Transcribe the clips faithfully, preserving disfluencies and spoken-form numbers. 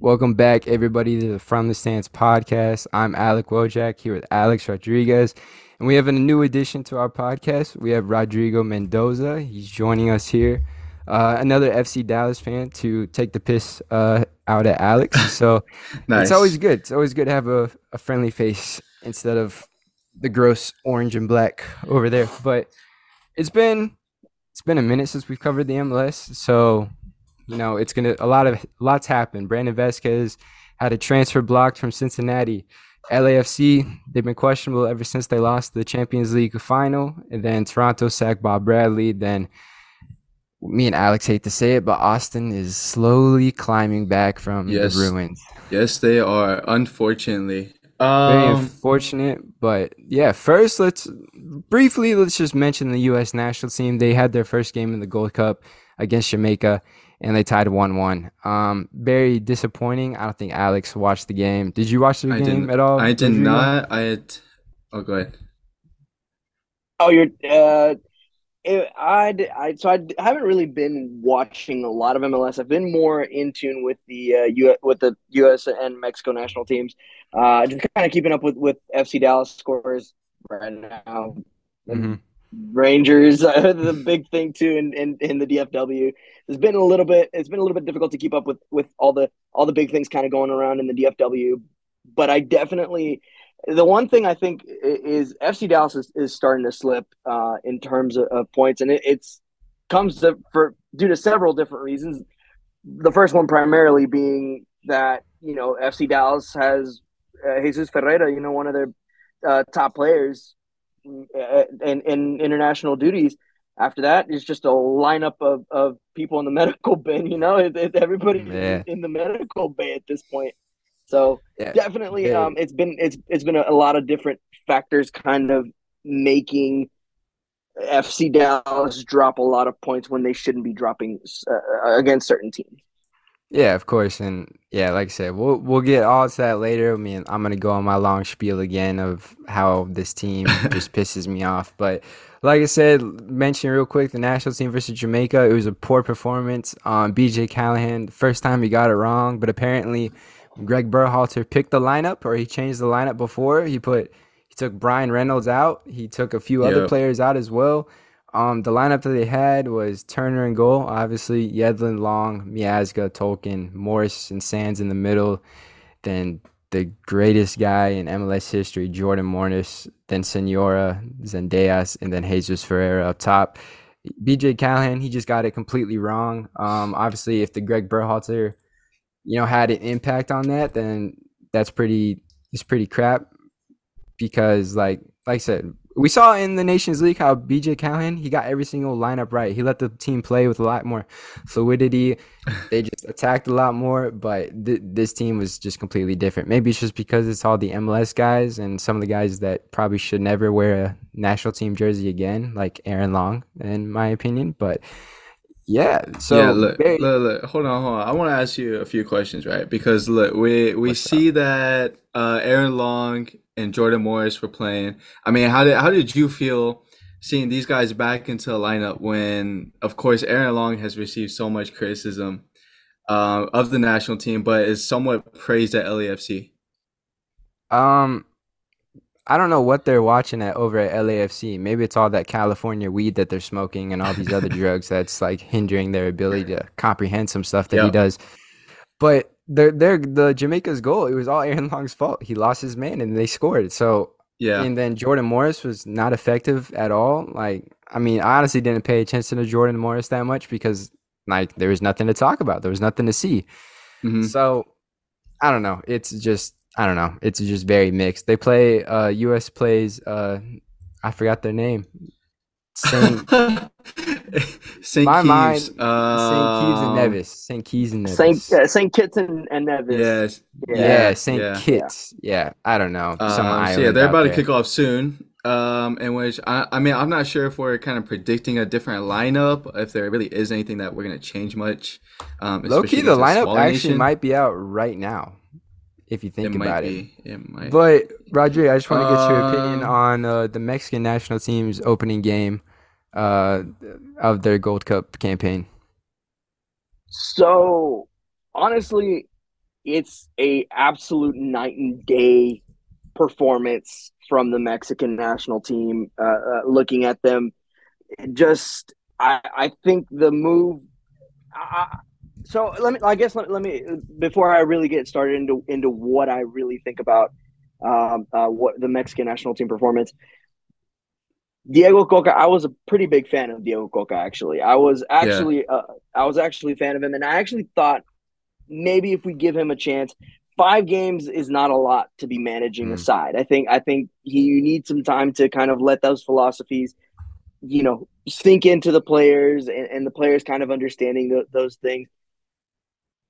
Welcome back, everybody, to the From the Stands podcast. I'm Alec Wojak here with Alex Rodriguez, and we have a new addition to our podcast. We have Rodrigo Mendoza. He's joining us here, uh, another F C Dallas fan, to take the piss uh, out at Alex. So nice. It's always good. It's always good to have a, a friendly face instead of the gross orange and black over there. But it's been it's been a minute since we've covered the M L S, so. You know, it's gonna a lot of lots happen. Brandon Vesquez had a transfer blocked from Cincinnati. L A F C, they've been questionable ever since they lost the Champions League final. And then Toronto sacked Bob Bradley. Then me and Alex hate to say it, but Austin is slowly climbing back from yes. the ruins. Yes, they are, unfortunately. Um, Very unfortunate, but yeah. First, let's briefly let's just mention the U S national team. They had their first game in the Gold Cup against Jamaica, and they tied one one. Um, very disappointing. I don't think Alex watched the game. Did you watch the I game at all? I did Andrew? not. I had... Oh, go ahead. Oh, you're... Uh, it, I'd, I So I'd, I haven't really been watching a lot of M L S. I've been more in tune with the uh, U, with the U S and Mexico national teams. Uh, just kind of keeping up with, with F C Dallas scores right now. Mm-hmm. Rangers, uh, the big thing too, in, in, in the D F W. It's been a little bit. It's been a little bit difficult to keep up with, with all the all the big things kind of going around in the D F W. But I definitely, the one thing I think is F C Dallas is, is starting to slip uh, in terms of, of points, and it it's, comes to for due to several different reasons. The first one primarily being that you know F C Dallas has uh, Jesus Ferreira, you know, one of their uh, top players. And, and international duties. After that, it's just a lineup of, of people in the medical bin. You know, it, it, everybody yeah. in the medical bay at this point. So yeah. definitely, yeah. um, it's been it's it's been a lot of different factors, kind of making F C Dallas drop a lot of points when they shouldn't be dropping uh, against certain teams. Yeah, of course, and yeah, like I said, we'll we'll get all to that later. I mean, I'm gonna go on my long spiel again of how this team just pisses me off. But like I said, mention real quick the national team versus Jamaica. It was a poor performance. Um, B J Callaghan, the first time he got it wrong, but apparently Greg Berhalter picked the lineup, or he changed the lineup before. He put he took Brian Reynolds out. He took a few yep. other players out as well. Um, the lineup that they had was Turner in goal, obviously Yedlin, Long, Miazga, Tolkien, Morris, and Sands in the middle. Then the greatest guy in M L S history, Jordan Morris. Then Senora, Zendejas, and then Jesus Ferreira up top. B J Callaghan, he just got it completely wrong. Um, obviously, if the Greg Berhalter, you know, had an impact on that, then that's pretty. It's pretty crap because, like, like I said. We saw in the Nations League how B J Callaghan, he got every single lineup right. He let the team play with a lot more fluidity. They just attacked a lot more, but th- this team was just completely different. Maybe it's just because it's all the M L S guys and some of the guys that probably should never wear a national team jersey again, like Aaron Long, in my opinion. But, yeah. So yeah, look, they- look, look, hold on, hold on. I want to ask you a few questions, right? Because, look, we, we see up? that uh, Aaron Long – and Jordan Morris were playing. I mean, how did how did you feel seeing these guys back into the lineup when, of course, Aaron Long has received so much criticism uh, of the national team, but is somewhat praised at L A F C? Um, I don't know what they're watching at over at L A F C. Maybe it's all that California weed that they're smoking and all these other drugs that's like hindering their ability to comprehend some stuff that yep. he does. But They're, they're, the Jamaica's goal, it was all Aaron Long's fault. He lost his man and they scored. So, yeah. And then Jordan Morris was not effective at all. Like, I mean, I honestly didn't pay attention to Jordan Morris that much because, like, there was nothing to talk about. There was nothing to see. Mm-hmm. So, I don't know. It's just, I don't know. It's just very mixed. They play, uh, U S plays, uh, I forgot their name. Saint, Saint my Keeves. mind, uh, Saint Kitts and Nevis. Saint Kitts and Nevis. Saint uh, Saint Kitts and, and Nevis. Yes. Yeah, yeah Saint yeah. Kitts. Yeah, I don't know. Some um, island so yeah, they're about there. to kick off soon. Um, in which I, I mean, I'm not sure if we're kind of predicting a different lineup. If there really is anything that we're gonna change much. Um, low key, the lineup actually nation. might be out right now. If you think it about it. Be. It might. But Rodri, I just want to get your um, opinion on uh, the Mexican national team's opening game uh, of their Gold Cup campaign. So, honestly, it's a absolute night and day performance from the Mexican national team. Uh, uh, looking at them, just I, I think the move. I, so let me. I guess let, let me before I really get started into into what I really think about um, uh, what the Mexican national team performance. Diego Coca, I was a pretty big fan of Diego Coca. Actually, I was actually yeah. uh, I was actually a fan of him, and I actually thought maybe if we give him a chance. Five games is not a lot to be managing a side. I think I think he, you need some time to kind of let those philosophies, you know, sink into the players and, and the players kind of understanding the, those things.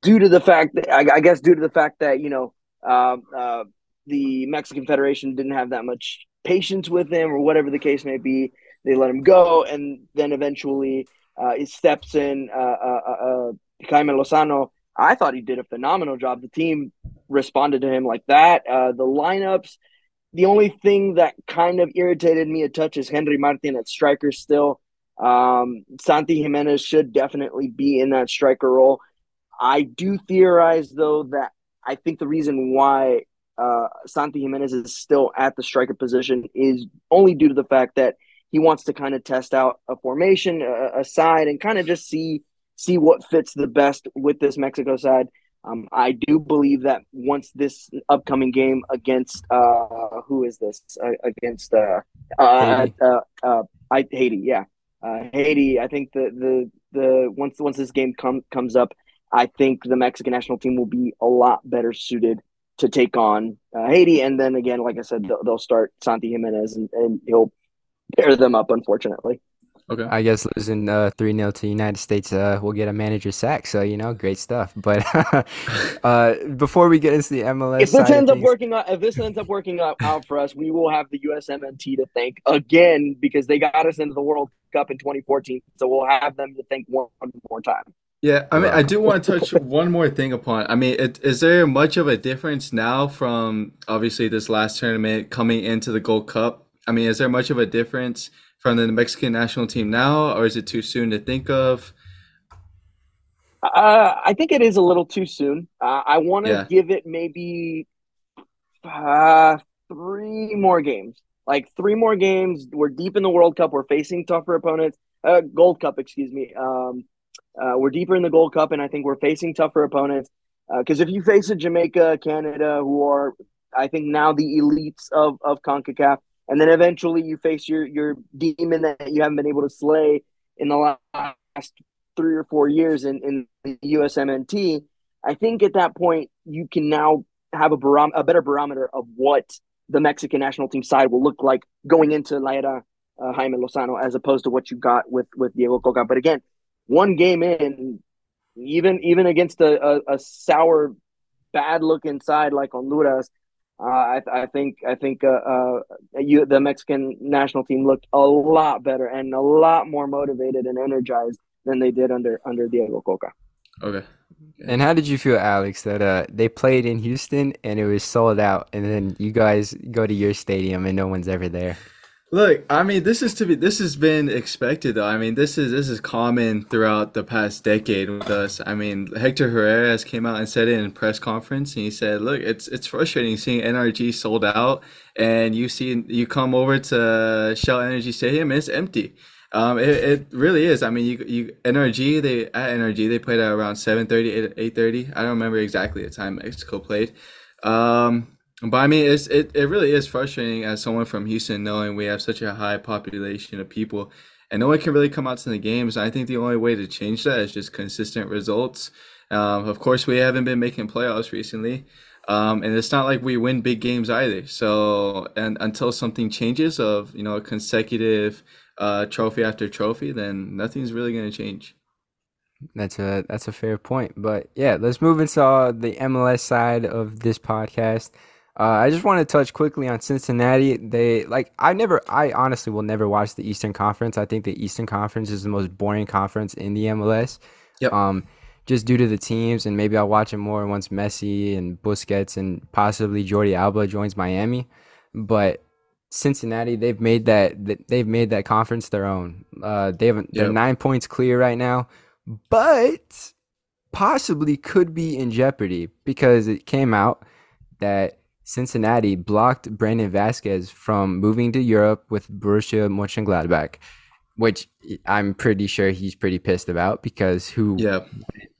Due to the fact that I, I guess due to the fact that you know uh, uh, the Mexican Federation didn't have that much patience with him or whatever the case may be, they let him go, and then eventually uh, it steps in uh, uh, uh, uh, Jaime Lozano. I thought he did a phenomenal job. The team responded to him like that. Uh, the lineups, the only thing that kind of irritated me a touch is Henry Martin at striker still. Um, Santi Giménez should definitely be in that striker role. I do theorize, though, that I think the reason why uh, Santi Giménez is still at the striker position is only due to the fact that he wants to kind of test out a formation, a, a side, and kind of just see see what fits the best with this Mexico side. Um, I do believe that once this upcoming game against uh, who is this uh, against uh, uh, Haiti. Uh, uh, I, Haiti, yeah, uh, Haiti. I think the the the once once this game comes comes up, I think the Mexican national team will be a lot better suited to take on uh, Haiti. And then again, like I said, they'll, they'll start Santi Giménez and, and he'll tear them up. Unfortunately. Okay. I guess losing three nil to the United States uh, will get a manager sack. So, you know, great stuff. But uh, before we get into the M L S, if this ends up working out, if this ends up working out, out for us, we will have the U S M N T to thank again because they got us into the World Cup in twenty fourteen. So we'll have them to thank one more time. Yeah, I mean, I do want to touch one more thing upon. I mean, it, is there much of a difference now from obviously this last tournament coming into the Gold Cup? I mean, is there much of a difference from the Mexican national team now, or is it too soon to think of? Uh, I think it is a little too soon. Uh, I want to yeah. give it maybe uh, three more games. Like three more games. We're deep in the World Cup. We're facing tougher opponents. Uh, Gold Cup, excuse me. Um, uh, we're deeper in the Gold Cup, and I think we're facing tougher opponents. Because uh, if you face a Jamaica, Canada, who are, I think, now the elites of, of CONCACAF, and then eventually you face your, your demon that you haven't been able to slay in the last three or four years in, in the U S M N T. I think at that point you can now have a, barom- a better barometer of what the Mexican national team side will look like going into La Era uh, Jaime Lozano as opposed to what you got with, with Diego Coca. But again, one game in, even even against a, a, a sour, bad-looking side like Honduras, Uh, I, I think I think uh, uh, you, the Mexican national team looked a lot better and a lot more motivated and energized than they did under under Diego Coca. Okay. And how did you feel, Alex, that uh, they played in Houston and it was sold out, and then you guys go to your stadium and no one's ever there? Look, I mean, this is to be this has been expected, though. I mean, this is this is common throughout the past decade with us. I mean, Hector Herrera has came out and said it in a press conference, and he said, "Look, it's it's frustrating seeing N R G sold out, and you see you come over to Shell Energy Stadium, and it's empty." Um, it, it really is. I mean, you you N R G they at N R G they played at around seven thirty, eight thirty. I don't remember exactly the time Mexico played. Um, But I mean, it's, it it really is frustrating as someone from Houston knowing we have such a high population of people and no one can really come out to the games. I think the only way to change that is just consistent results. Um, of course, we haven't been making playoffs recently, um, and it's not like we win big games either. So and until something changes of, you know, a consecutive uh, trophy after trophy, then nothing's really going to change. That's a that's a fair point. But yeah, let's move into uh, the M L S side of this podcast. Uh, I just want to touch quickly on Cincinnati. They like I never, I honestly will never watch the Eastern Conference. I think the Eastern Conference is the most boring conference in the M L S. Yep. Um, just due to the teams, and maybe I'll watch it more once Messi and Busquets and possibly Jordi Alba joins Miami. But Cincinnati, they've made that they've made that conference their own. Uh, they haven't. Yep. They're nine points clear right now, but possibly could be in jeopardy, because it came out that Cincinnati blocked Brandon Vesquez from moving to Europe with Borussia Mönchengladbach, which I'm pretty sure he's pretty pissed about, because who yeah.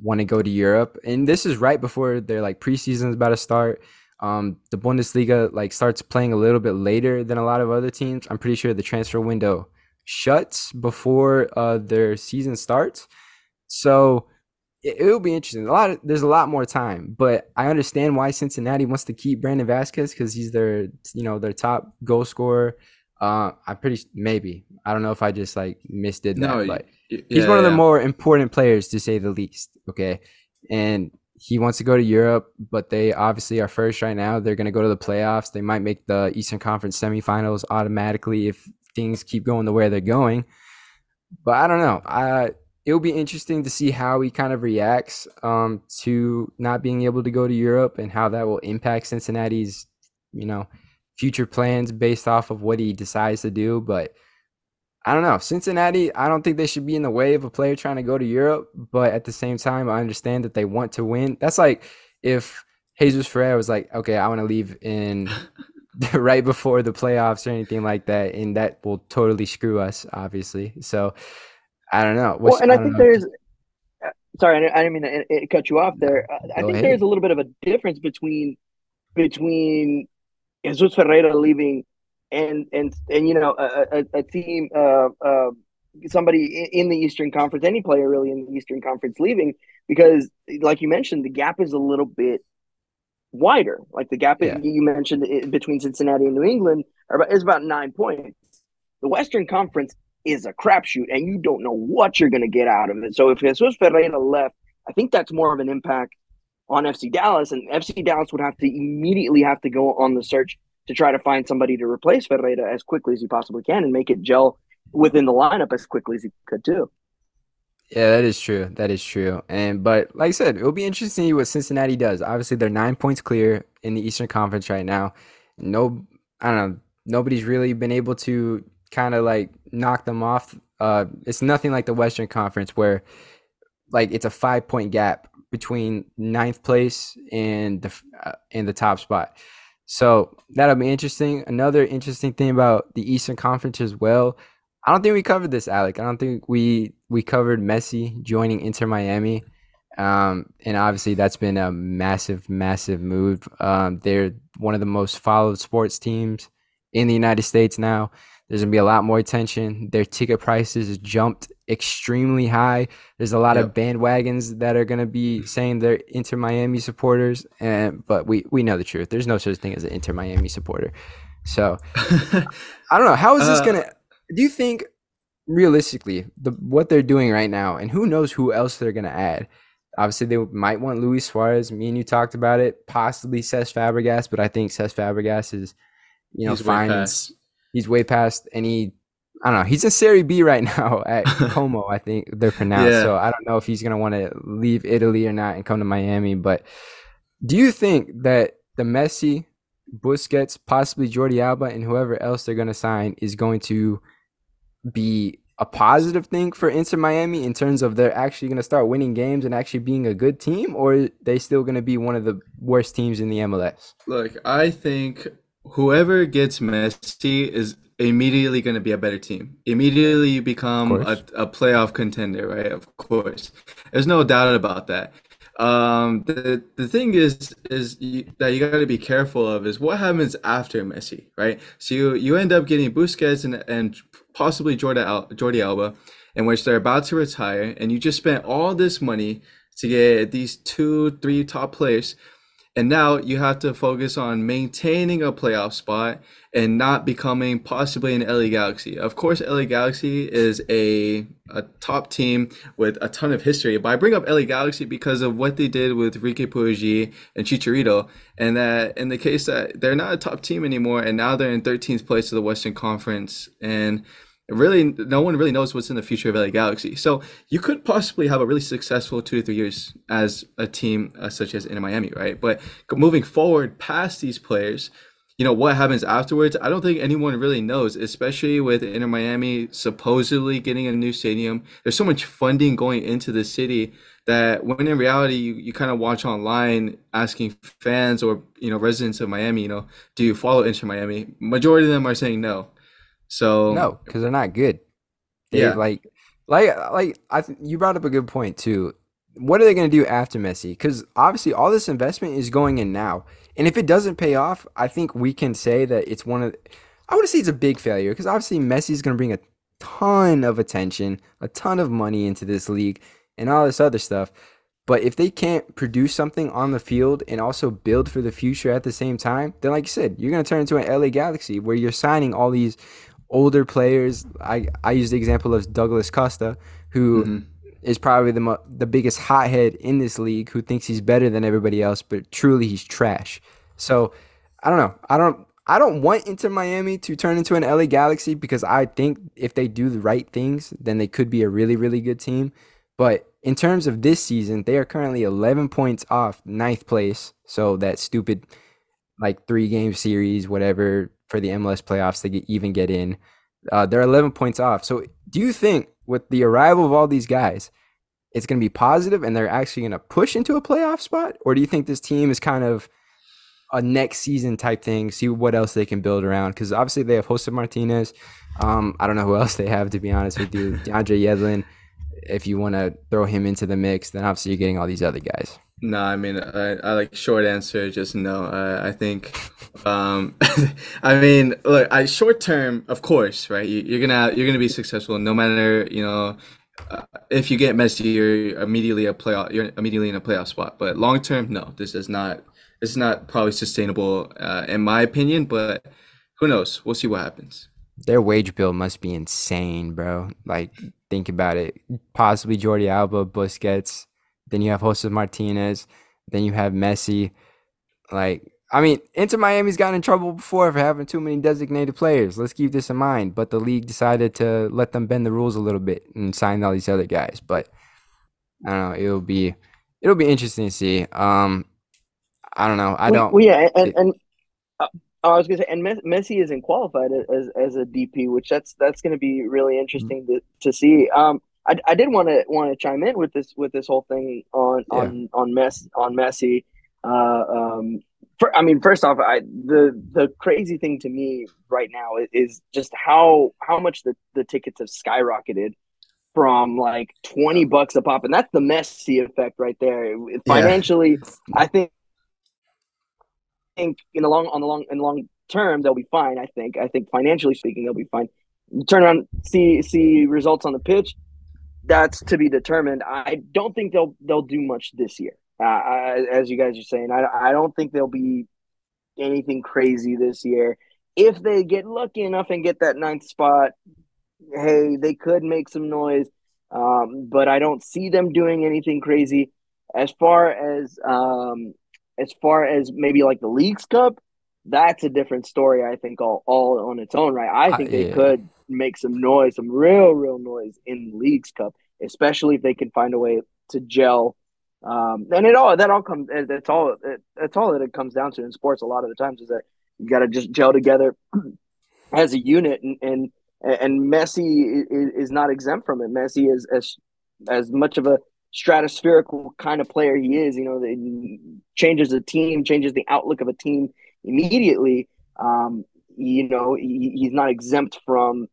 want to go to Europe? And this is right before their like preseason is about to start. Um, the Bundesliga like starts playing a little bit later than a lot of other teams. I'm pretty sure the transfer window shuts before uh, their season starts. So it will be interesting. A lot of, there's a lot more time, but I understand why Cincinnati wants to keep Brandon Vesquez, because he's their, you know, their top goal scorer. Uh, I'm pretty maybe I don't know if I just like misdid that, no, but yeah, he's one of the yeah. more important players, to say the least. Okay, and he wants to go to Europe, but they obviously are first right now. They're going to go to the playoffs. They might make the Eastern Conference semifinals automatically if things keep going the way they're going. But I don't know. I. It'll be interesting to see how he kind of reacts um, to not being able to go to Europe, and how that will impact Cincinnati's, you know, future plans based off of what he decides to do. But I don't know. Cincinnati, I don't think they should be in the way of a player trying to go to Europe. But at the same time, I understand that they want to win. That's like if Jesus Ferreira was like, okay, I want to leave in right before the playoffs or anything like that. And that will totally screw us, obviously. So I don't know. What's, well, and I, I think know. there's – sorry, I didn't mean to it, it cut you off there. Uh, I think ahead. there's a little bit of a difference between between Jesus Ferreira leaving and, and, and you know, a, a, a team uh, – uh, somebody in the Eastern Conference, any player really in the Eastern Conference leaving, because, like you mentioned, the gap is a little bit wider. Like the gap yeah. you mentioned between Cincinnati and New England is about nine points. The Western Conference – is a crapshoot, and you don't know what you're going to get out of it. So if Jesus Ferreira left, I think that's more of an impact on F C Dallas, and F C Dallas would have to immediately have to go on the search to try to find somebody to replace Ferreira as quickly as you possibly can and make it gel within the lineup as quickly as you could too. Yeah, that is true. That is true. And but like I said, it'll be interesting to see what Cincinnati does. Obviously, they're nine points clear in the Eastern Conference right now. No, I don't know. Nobody's really been able to kind of like knock them off. Uh, it's nothing like the Western Conference, where like it's a five point gap between ninth place and the uh, and the top spot. So that'll be interesting. Another interesting thing about the Eastern Conference as well, I don't think we covered this, Alec. I don't think we we covered Messi joining Inter Miami, um, and obviously that's been a massive, massive move. Um, they're one of the most followed sports teams in the United States now. There's going to be a lot more attention. Their ticket prices jumped extremely high. There's a lot yep. of bandwagons that are going to be saying they're Inter Miami supporters. And But we, we know the truth. There's no such thing as an Inter Miami supporter. So I don't know. How is this uh, going to – do you think realistically the what they're doing right now, and who knows who else they're going to add? Obviously, they might want Luis Suarez. Me and you talked about it. Possibly Cesc Fabregas. But I think Cesc Fabregas is, you know, fine. He's way past any – I don't know. He's in Serie B right now at Como, I think they're pronounced. Yeah. So I don't know if he's going to want to leave Italy or not and come to Miami. But do you think that the Messi, Busquets, possibly Jordi Alba, and whoever else they're going to sign is going to be a positive thing for Inter Miami in terms of they're actually going to start winning games and actually being a good team, or are they still going to be one of the worst teams in the M L S? Look, I think – whoever gets Messi is immediately going to be a better team. Immediately you become a, a playoff contender, right? Of course. There's no doubt about that. Um, the the thing is is you, that you got to be careful of is what happens after Messi, right? So you, you end up getting Busquets and, and possibly Jordi, Al, Jordi Alba, in which they're about to retire, and you just spent all this money to get these two, three top players. And now you have to focus on maintaining a playoff spot and not becoming possibly an L A Galaxy. Of course, L A Galaxy is a, a top team with a ton of history. But I bring up L A Galaxy because of what they did with Riqui Puig and Chicharito. And that in the case that they're not a top team anymore, and now they're in thirteenth place of the Western Conference. And really, no one really knows what's in the future of L A Galaxy. So you could possibly have a really successful two to three years as a team uh, such as Inter Miami, right? But moving forward past these players, you know, what happens afterwards, I don't think anyone really knows, especially with Inter Miami supposedly getting a new stadium. There's so much funding going into the city that when in reality, you, you kind of watch online asking fans or, you know, residents of Miami, you know, do you follow Inter Miami? Majority of them are saying no. So no, because they're not good. They, yeah. Like, like, like I th- you brought up a good point, too. What are they going to do after Messi? Because obviously all this investment is going in now. And if it doesn't pay off, I think we can say that it's one of – I would say it's a big failure, because obviously Messi is going to bring a ton of attention, a ton of money into this league and all this other stuff. But if they can't produce something on the field and also build for the future at the same time, then like you said, you're going to turn into an L A Galaxy where you're signing all these older players. I, I use the example of Douglas Costa, who mm-hmm. – is probably the mo- the biggest hothead in this league, who thinks he's better than everybody else, but truly he's trash. So I don't know. I don't I don't want Inter Miami to turn into an L A Galaxy, because I think if they do the right things, then they could be a really, really good team. But in terms of this season, they are currently eleven points off ninth place. So that stupid like three game series, whatever, for the M L S playoffs to get, even get in. Uh, they're eleven points off. So do you think with the arrival of all these guys, it's going to be positive and they're actually going to push into a playoff spot? Or do you think this team is kind of a next season type thing, see what else they can build around? Because obviously they have Jose Martinez. Um, I don't know who else they have, to be honest with you. DeAndre Yedlin, if you want to throw him into the mix, then obviously you're getting all these other guys. No, I mean, I, I like short answer, just no. I, I think, um, I mean, look, I short term, of course, right? You, you're gonna you're gonna be successful no matter, you know, uh, if you get Messi, you're immediately a playoff, you're immediately in a playoff spot. But long term, no, this is not this is not probably sustainable, uh, in my opinion. But who knows? We'll see what happens. Their wage bill must be insane, bro. Like, think about it. Possibly Jordi Alba, Busquets. Then you have Jose Martinez. Then you have Messi. Like, I mean, Inter Miami's gotten in trouble before for having too many designated players. Let's keep this in mind. But the league decided to let them bend the rules a little bit and sign all these other guys. But I don't know. It'll be, it'll be interesting to see. Um, I don't know. I don't. Well, yeah, and, and uh, I was gonna say, and Messi isn't qualified as as a D P, which that's that's gonna be really interesting mm-hmm. to to see. Um. I, I did want to want to chime in with this with this whole thing on yeah. on on Messi on Messi. Uh, um, for, I mean, first off, I, the the crazy thing to me right now is, is just how how much the, the tickets have skyrocketed from like twenty bucks a pop, and that's the Messi effect right there. Financially, yeah. I think think in the long on the long in the long term they'll be fine. I think I think financially speaking they'll be fine. Turn around, see see results on the pitch. That's to be determined. I don't think they'll they'll do much this year, uh, I, as you guys are saying. I, I don't think there'll be anything crazy this year. If they get lucky enough and get that ninth spot, hey, they could make some noise. Um, but I don't see them doing anything crazy. As far as um, as far as maybe like the League's Cup, that's a different story. I think all all on its own, right? I think uh, yeah. they could make some noise, some real, real noise in the League's Cup, especially if they can find a way to gel. Um, and it all that all comes that's all it, that's all that it comes down to in sports a lot of the times, is that you got to just gel together as a unit, and and, and Messi is, is not exempt from it. Messi is as as much of a stratospherical kind of player he is. You know, it changes a team, changes the outlook of a team immediately. Um, you know, he, he's not exempt from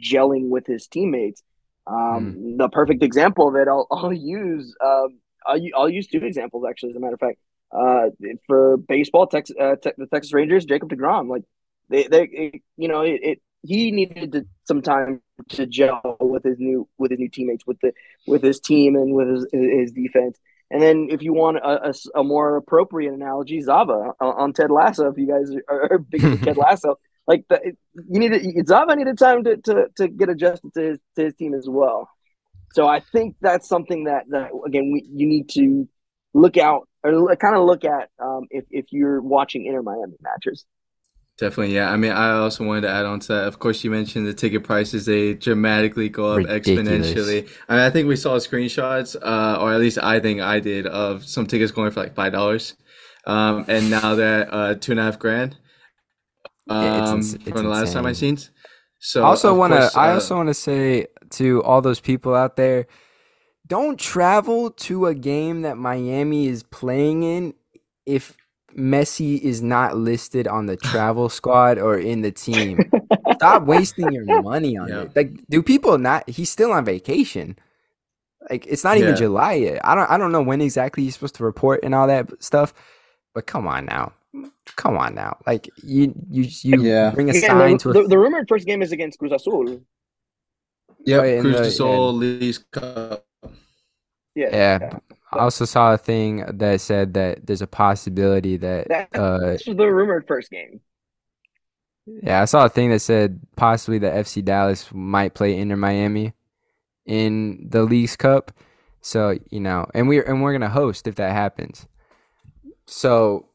gelling with his teammates. Um, mm. The perfect example of it, I'll, I'll use um, I'll, I'll use two examples, actually, as a matter of fact. Uh, for baseball, Tex, uh, te- the Texas Rangers, Jacob DeGrom, like they, they it, you know, it, it he needed to, some time to gel with his new with his new teammates, with the with his team and with his, his defense. And then, if you want a, a, a more appropriate analogy, Zava on Ted Lasso. If you guys are, are big with Ted Lasso. Like the, you needed Zava needed time to, to, to get adjusted to his, to his team as well. So I think that's something that, that again we, you need to look out or kind of look at um, if if you're watching Inter Miami matches. Definitely, yeah. I mean, I also wanted to add on to that. Of course, you mentioned the ticket prices; they dramatically go up Ridiculous. exponentially. I mean, I think we saw screenshots, uh, or at least I think I did, of some tickets going for like five dollars, um, and now they're uh, two and a half grand. um, it's, it's from the last insane. time I seen. So I also want to. Uh, I also want to say to all those people out there, don't travel to a game that Miami is playing in if Messi is not listed on the travel squad or in the team. Stop wasting your money on yeah. it. Like, do people not? He's still on vacation. Like, it's not even yeah. July yet. I don't. I don't know when exactly he's supposed to report and all that stuff. But come on now, come on now. Like you, you, you yeah. bring a yeah, sign the, to a the, the rumored first game is against Cruz Azul. Yeah, oh, yeah Cruz Azul, League's Cup. Yeah. Yeah. yeah. I also saw a thing that said that there's a possibility that that's uh, the rumored first game. Yeah, I saw a thing that said possibly that F C Dallas might play Inter Miami in the League's Cup. So, you know, and we're and we're gonna host if that happens. So,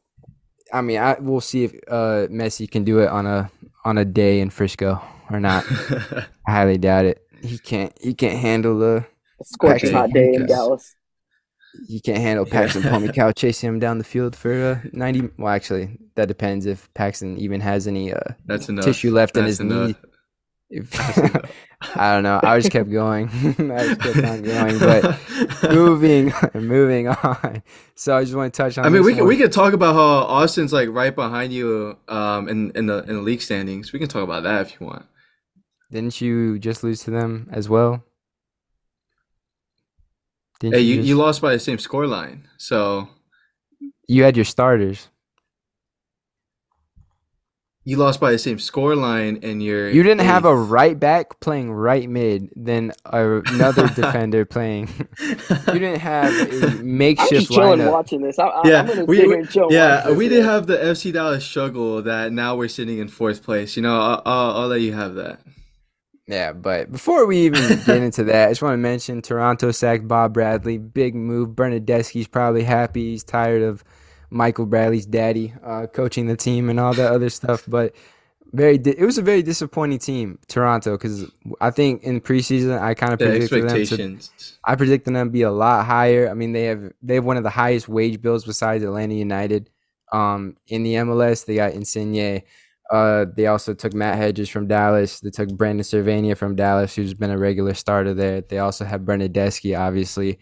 I mean, I we'll see if uh, Messi can do it on a on a day in Frisco or not. I highly doubt it. He can't. He can't handle the scorching hot day in Dallas. He can't handle Paxton yeah. Pomacau chasing him down the field for uh, ninety. Well, actually, that depends if Paxton even has any uh, That's enough. tissue left That's in his enough. knee. If, I don't know. I just kept going. I just kept on going. But moving, moving on. So I just want to touch on. I mean, we can, we could talk about how Austin's like right behind you, um, in in the in the league standings. We can talk about that if you want. Didn't you just lose to them as well? Didn't hey, you, you, just... you lost by the same scoreline. So you had your starters. You lost by the same scoreline, and you're you didn't eighth. have a right back playing right mid, then another defender playing. You didn't have a makeshift lineup. I'm just chilling lineup. watching this. I, I, yeah, I'm gonna we, sit we, and chill. Yeah, we did have the F C Dallas struggle that now we're sitting in fourth place. You know, I'll, I'll, I'll let you have that. Yeah, but before we even get into that, I just want to mention Toronto sacked Bob Bradley. Big move. Bernadeschi's probably happy. He's tired of Michael Bradley's daddy uh, coaching the team and all that other stuff. But very, di- it was a very disappointing team, Toronto, because I think in preseason I kind of predicted them to, I predicted them to be a lot higher. I mean, they have they have one of the highest wage bills besides Atlanta United. Um, in the M L S, they got Insigne. Uh, they also took Matt Hedges from Dallas. They took Brandon Cervania from Dallas, who's been a regular starter there. They also have Bernadeschi, obviously.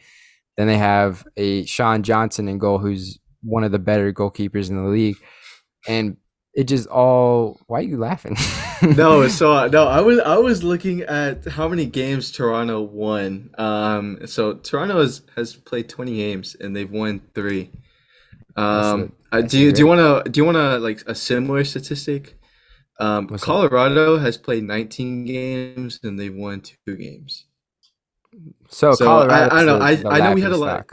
Then they have a Sean Johnson in goal, who's one of the better goalkeepers in the league, and it just all. Why are you laughing? no, so no, I was I was looking at how many games Toronto won. Um, so Toronto has, has played twenty games and they've won three. Um, that's a, that's do you do you want to do you want to like a similar statistic? Um, Colorado that? has played nineteen games and they've won two games. So, so Colorado, I, I know the, the I, I know we had a lot.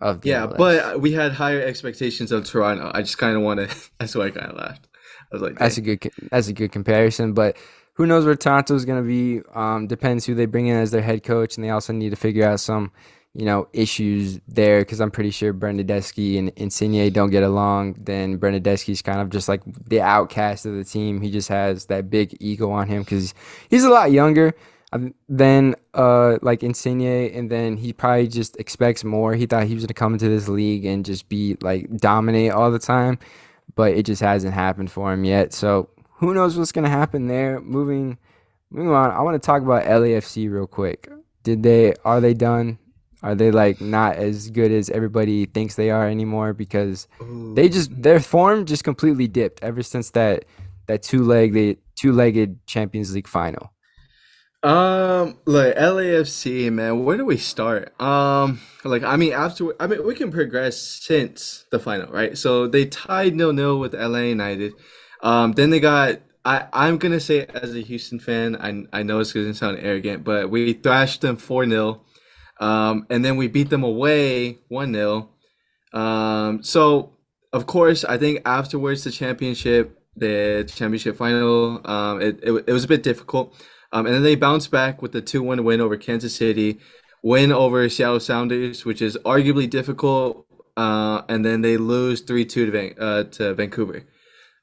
Of yeah, M L S. But we had higher expectations of Toronto. I just kind of wanted. That's why I kind of laughed. I was like, dang. "That's a good, that's a good comparison." But who knows where Toronto is going to be? Um, depends who they bring in as their head coach, and they also need to figure out some, you know, issues there because I'm pretty sure Bernadeschi and Insigne don't get along. Then Bernadeschi's kind of just like the outcast of the team. He just has that big ego on him because he's a lot younger. Then, uh, like Insigne, and then he probably just expects more. He thought he was gonna come into this league and just be like dominate all the time, but it just hasn't happened for him yet. So who knows what's gonna happen there? Moving, moving on. I want to talk about L A F C real quick. Did they? Are they done? Are they like not as good as everybody thinks they are anymore? Because Ooh. they just their form just completely dipped ever since that that two legged two legged Champions League final. Um, like L A F C, man, where do we start? Um, like, I mean, after, I mean, we can progress since the final, right? So they tied nil nil with L A United. Um, then they got, I, I'm going to say as a Houston fan, I I know it's going to sound arrogant, but we thrashed them four nil. Um, and then we beat them away one nil. Um, so of course, I think afterwards the championship, the championship final, um, it, it, it was a bit difficult. Um, and then they bounced back with the two one win over Kansas City, win over Seattle Sounders, which is arguably difficult, uh, and then they lose three two to, Van- uh, to Vancouver.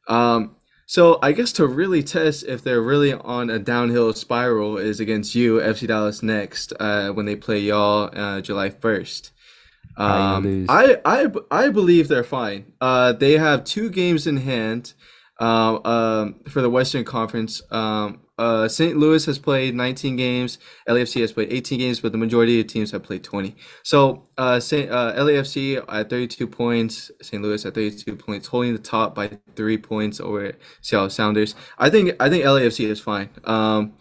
Um, so I guess to really test if they're really on a downhill spiral is against you, F C Dallas, next uh, when they play y'all uh, July first. Um, I, I, I believe they're fine. Uh, they have two games in hand. um, uh, for the Western Conference. Um, uh, Saint Louis has played nineteen games. L A F C has played eighteen games, but the majority of teams have played twenty. So uh, Saint, uh, L A F C at thirty-two points, Saint Louis at thirty-two points, holding the top by three points over Seattle Sounders. I think I think L A F C is fine. Um,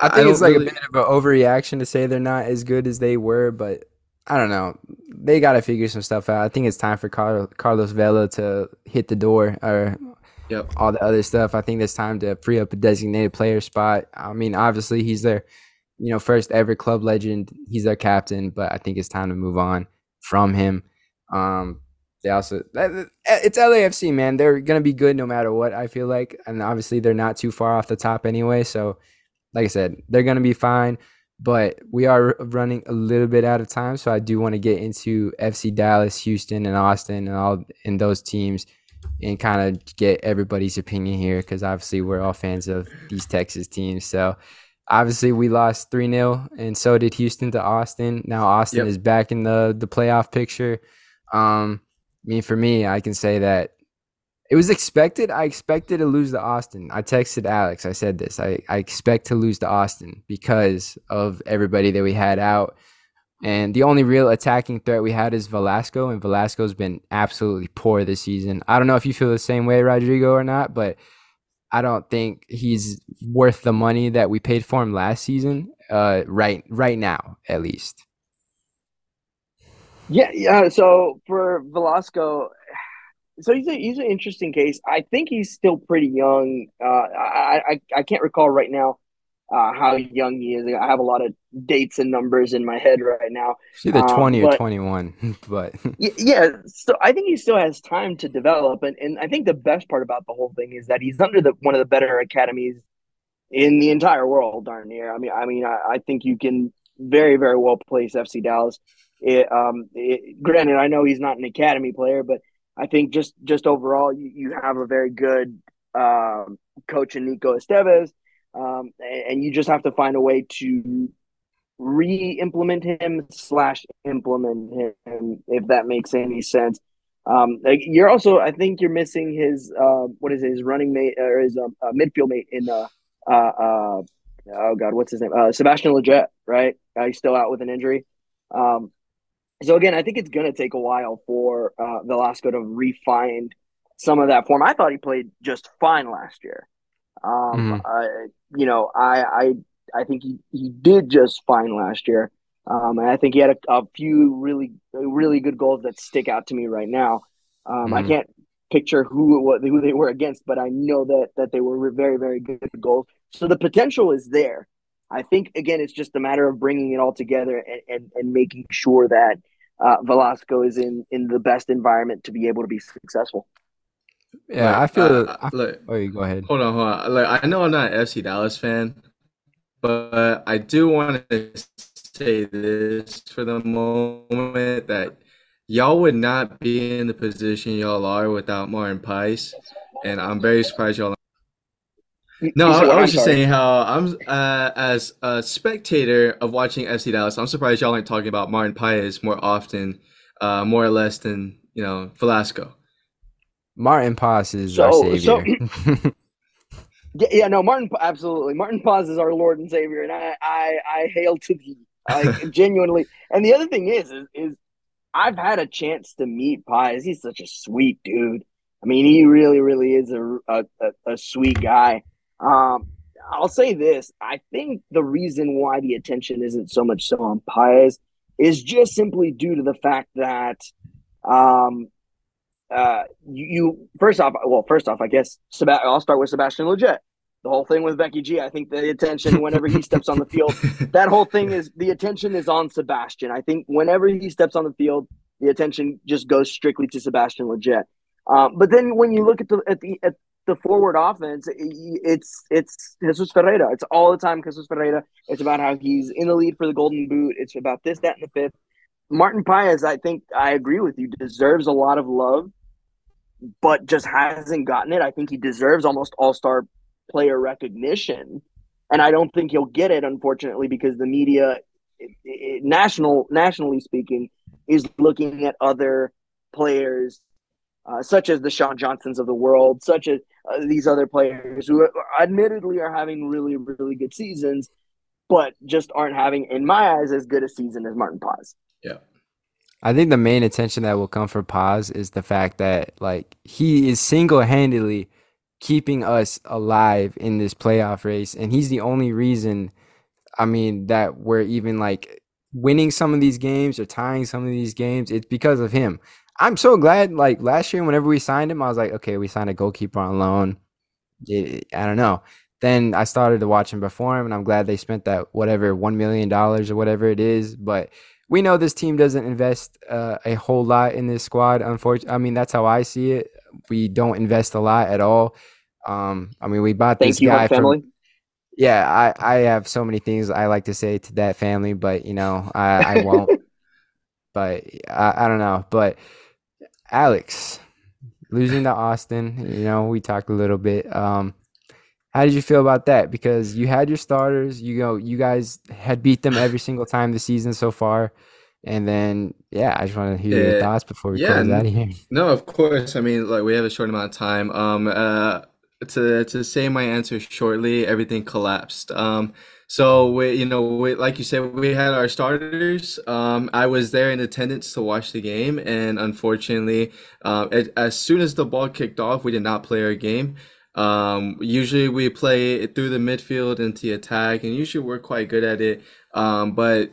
I think I it's like really... a bit of an overreaction to say they're not as good as they were, but I don't know. They got to figure some stuff out. I think it's time for Car- Carlos Vela to hit the door or yep. all the other stuff. I think it's time to free up a designated player spot. I mean, obviously he's their, you know, first ever club legend. He's their captain, but I think it's time to move on from him. Um, they also, it's L A F C, man. They're going to be good no matter what, I feel like. And obviously they're not too far off the top anyway. So like I said, they're going to be fine. But we are running a little bit out of time, so I do want to get into F C Dallas, Houston, and Austin, and all in those teams, and kind of get everybody's opinion here, because obviously we're all fans of these Texas teams. So obviously we lost three nil, and so did Houston to Austin. Now Austin yep. is back in the the playoff picture. Um, I mean, for me, I can say that it was expected. I expected to lose to Austin. I texted Alex. I said this. I, I expect to lose to Austin because of everybody that we had out. And the only real attacking threat we had is Velasco, and Velasco's been absolutely poor this season. I don't know if you feel the same way, Rodrigo, or not, but I don't think he's worth the money that we paid for him last season, uh, right right now, at least. Yeah, yeah. So for Velasco... So he's a, he's an interesting case. I think he's still pretty young. Uh, I, I I can't recall right now uh, how young he is. I have a lot of dates and numbers in my head right now. It's either twenty um, but, or twenty-one. But yeah, so I think he still has time to develop. And, and I think the best part about the whole thing is that he's under the one of the better academies in the entire world, darn near. I mean, I mean, I, I think you can very, very well place F C Dallas. It, um, it, granted, I know he's not an academy player, but I think just, just overall, you, you have a very good um, coach in Nico Esteves, um, and, and you just have to find a way to re-implement him slash implement him, if that makes any sense. Um, like you're also, I think you're missing his uh, what is it, his running mate or his um, uh, midfield mate in uh, uh, uh oh god what's his name uh, Sebastián Lletget, right? Uh, he's still out with an injury. Um, So, again, I think it's going to take a while for uh, Velasco to refine some of that form. I thought he played just fine last year. Um, mm-hmm. uh, you know, I I, I think he, he did just fine last year. Um, and I think he had a, a few really, really good goals that stick out to me right now. Um, mm-hmm. I can't picture who it was, who they were against, but I know that, that they were very, very good goals. So the potential is there. I think, again, it's just a matter of bringing it all together and, and, and making sure that uh, Velasco is in, in the best environment to be able to be successful. Yeah, like, I feel uh, – like, oh, you go ahead. Hold on, hold on. Like, I know I'm not an F C Dallas fan, but I do want to say this for the moment, that y'all would not be in the position y'all are without Martin Paes, and I'm very surprised y'all – No, I, I was just saying how I'm uh, as a spectator of watching F C Dallas, I'm surprised y'all aren't talking about Martin Paes more often, uh, more or less than, you know, Velasco. Martin Paes is so, our savior. So, yeah, yeah, no, Martin, absolutely. Martin Paes is our Lord and Savior, and I, I, I hail to thee, like, genuinely. And the other thing is, is, is I've had a chance to meet Paes. He's such a sweet dude. I mean, he really, really is a a, a, a sweet guy. Um, I'll say this. I think the reason why the attention isn't so much so on Paes is just simply due to the fact that, um, uh, you, you first off, well, first off, I guess Seb- I'll start with Sebastián Lletget. The whole thing with Becky G, I think the attention whenever he steps on the field, that whole thing is the attention is on Sebastián. I think whenever he steps on the field, the attention just goes strictly to Sebastián Lletget. Um, but then when you look at the at the at the forward offense, it's it's Jesus Ferreira. It's all the time Jesus Ferreira. It's about how he's in the lead for the Golden Boot. It's about this, that, and the fifth. Martin Paes, I think I agree with you, deserves a lot of love, but just hasn't gotten it. I think he deserves almost all-star player recognition, and I don't think he'll get it, unfortunately, because the media, it, it, national nationally speaking, is looking at other players uh, such as the Sean Johnsons of the world, such as uh, these other players who are, admittedly are having really, really good seasons, but just aren't having, in my eyes, as good a season as Martin Paz. Yeah. I think the main attention that will come for Paz is the fact that, like, he is single-handedly keeping us alive in this playoff race, and he's the only reason, I mean, that we're even, like, winning some of these games or tying some of these games. It's because of him. I'm so glad, like, last year whenever we signed him, I was like, okay, we signed a goalkeeper on loan. It, I don't know. Then I started to watch him perform, and I'm glad they spent that whatever one million dollars or whatever it is, but we know this team doesn't invest uh, a whole lot in this squad, unfortunately. I mean, that's how I see it. We don't invest a lot at all. Um, I mean, we bought Thank this you, guy family. From, yeah, I, I have so many things I like to say to that family, but, you know, I, I won't. But I, I don't know. But Alex, losing to Austin, you know, we talked a little bit. Um, How did you feel about that? Because you had your starters, you know, you guys had beat them every single time this season so far. And then, yeah, I just want to hear uh, your thoughts before we yeah, close out of here. No, of course. I mean, like, we have a short amount of time. Um, uh, to to say my answer shortly, everything collapsed. Um, so we, you know, we, like you said, we had our starters. Um, I was there in attendance to watch the game, and unfortunately, uh, it, as soon as the ball kicked off, we did not play our game. Um, usually we play it through the midfield and the attack, and usually we're quite good at it. Um, but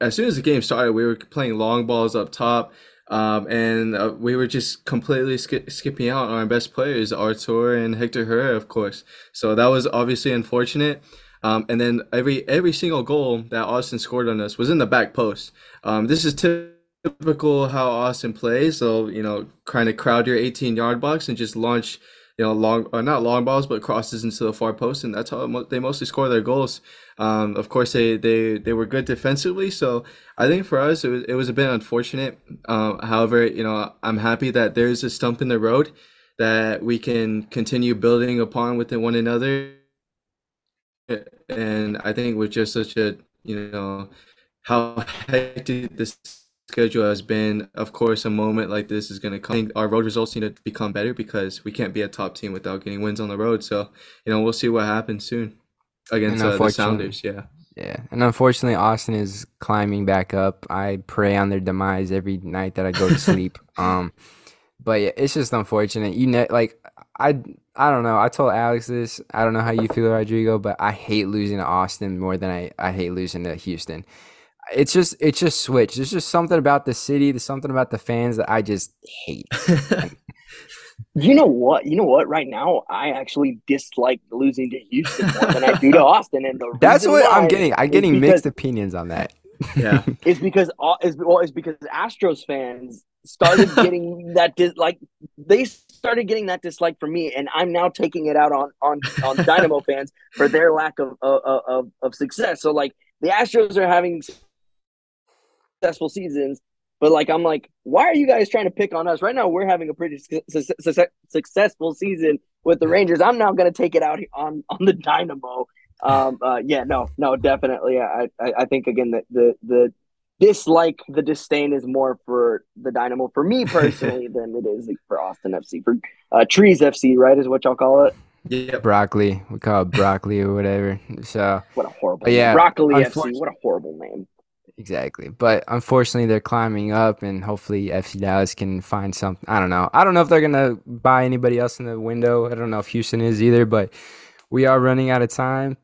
as soon as the game started, we were playing long balls up top, um, and uh, we were just completely sk- skipping out on our best players, Artur and Hector Herrera, of course. So that was obviously unfortunate. Um, and then every every single goal that Austin scored on us was in the back post. Um, this is typical. Typical how Austin plays. So, you know, kind of crowd your eighteen-yard box and just launch, you know, long, or not long balls, but crosses into the far post, and that's how mo- they mostly score their goals. Um, of course, they, they, they were good defensively, so I think for us it was, it was a bit unfortunate. Um, however, you know, I'm happy that there's a stump in the road that we can continue building upon within one another, and I think with just such a, you know, how hectic this schedule has been, of course a moment like this is going to come. Our road results need to become better because we can't be a top team without getting wins on the road. So, you know, we'll see what happens soon against uh, the Sounders. Yeah. Yeah. And unfortunately, Austin is climbing back up. I pray on their demise every night that I go to sleep. um, But yeah, it's just unfortunate. You know, like, I, I don't know. I told Alex this. I don't know how you feel, Rodrigo, but I hate losing to Austin more than I, I hate losing to Houston. It's just, it's just switched. There's just something about the city. There's something about the fans that I just hate. You know what? You know what? Right now, I actually dislike losing to Houston more than I do to Austin. And the that's what I'm getting. I'm getting because, mixed opinions on that. Yeah, it's because it's, well, it's because Astros fans started getting that dis- like they started getting that dislike from me, and I'm now taking it out on on on Dynamo fans for their lack of of of, of success. So, like, the Astros are having successful seasons, but, like, I'm like, why are you guys trying to pick on us right now? We're having a pretty su- su- su- successful season with the Rangers. I'm now going to take it out on, on the Dynamo. Um, uh, yeah, no, no, definitely. I I, I think again that the the dislike, the disdain is more for the Dynamo for me personally than it is for Austin F C, for uh, Trees F C, right? Is what y'all call it. Yeah, broccoli. We call it broccoli or whatever. So what a horrible yeah, name. Broccoli F C. What a horrible name. Exactly. But unfortunately, they're climbing up, and hopefully F C Dallas can find something. I don't know. I don't know if they're gonna buy anybody else in the window. I don't know if Houston is either. But we are running out of time,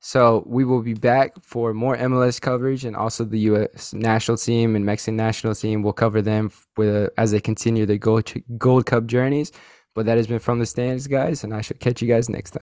so we will be back for more M L S coverage, and also the U S national team and Mexican national team. We'll cover them with a, as they continue their Gold Gold Cup journeys. But that has been From the Stands, guys, and I shall catch you guys next time.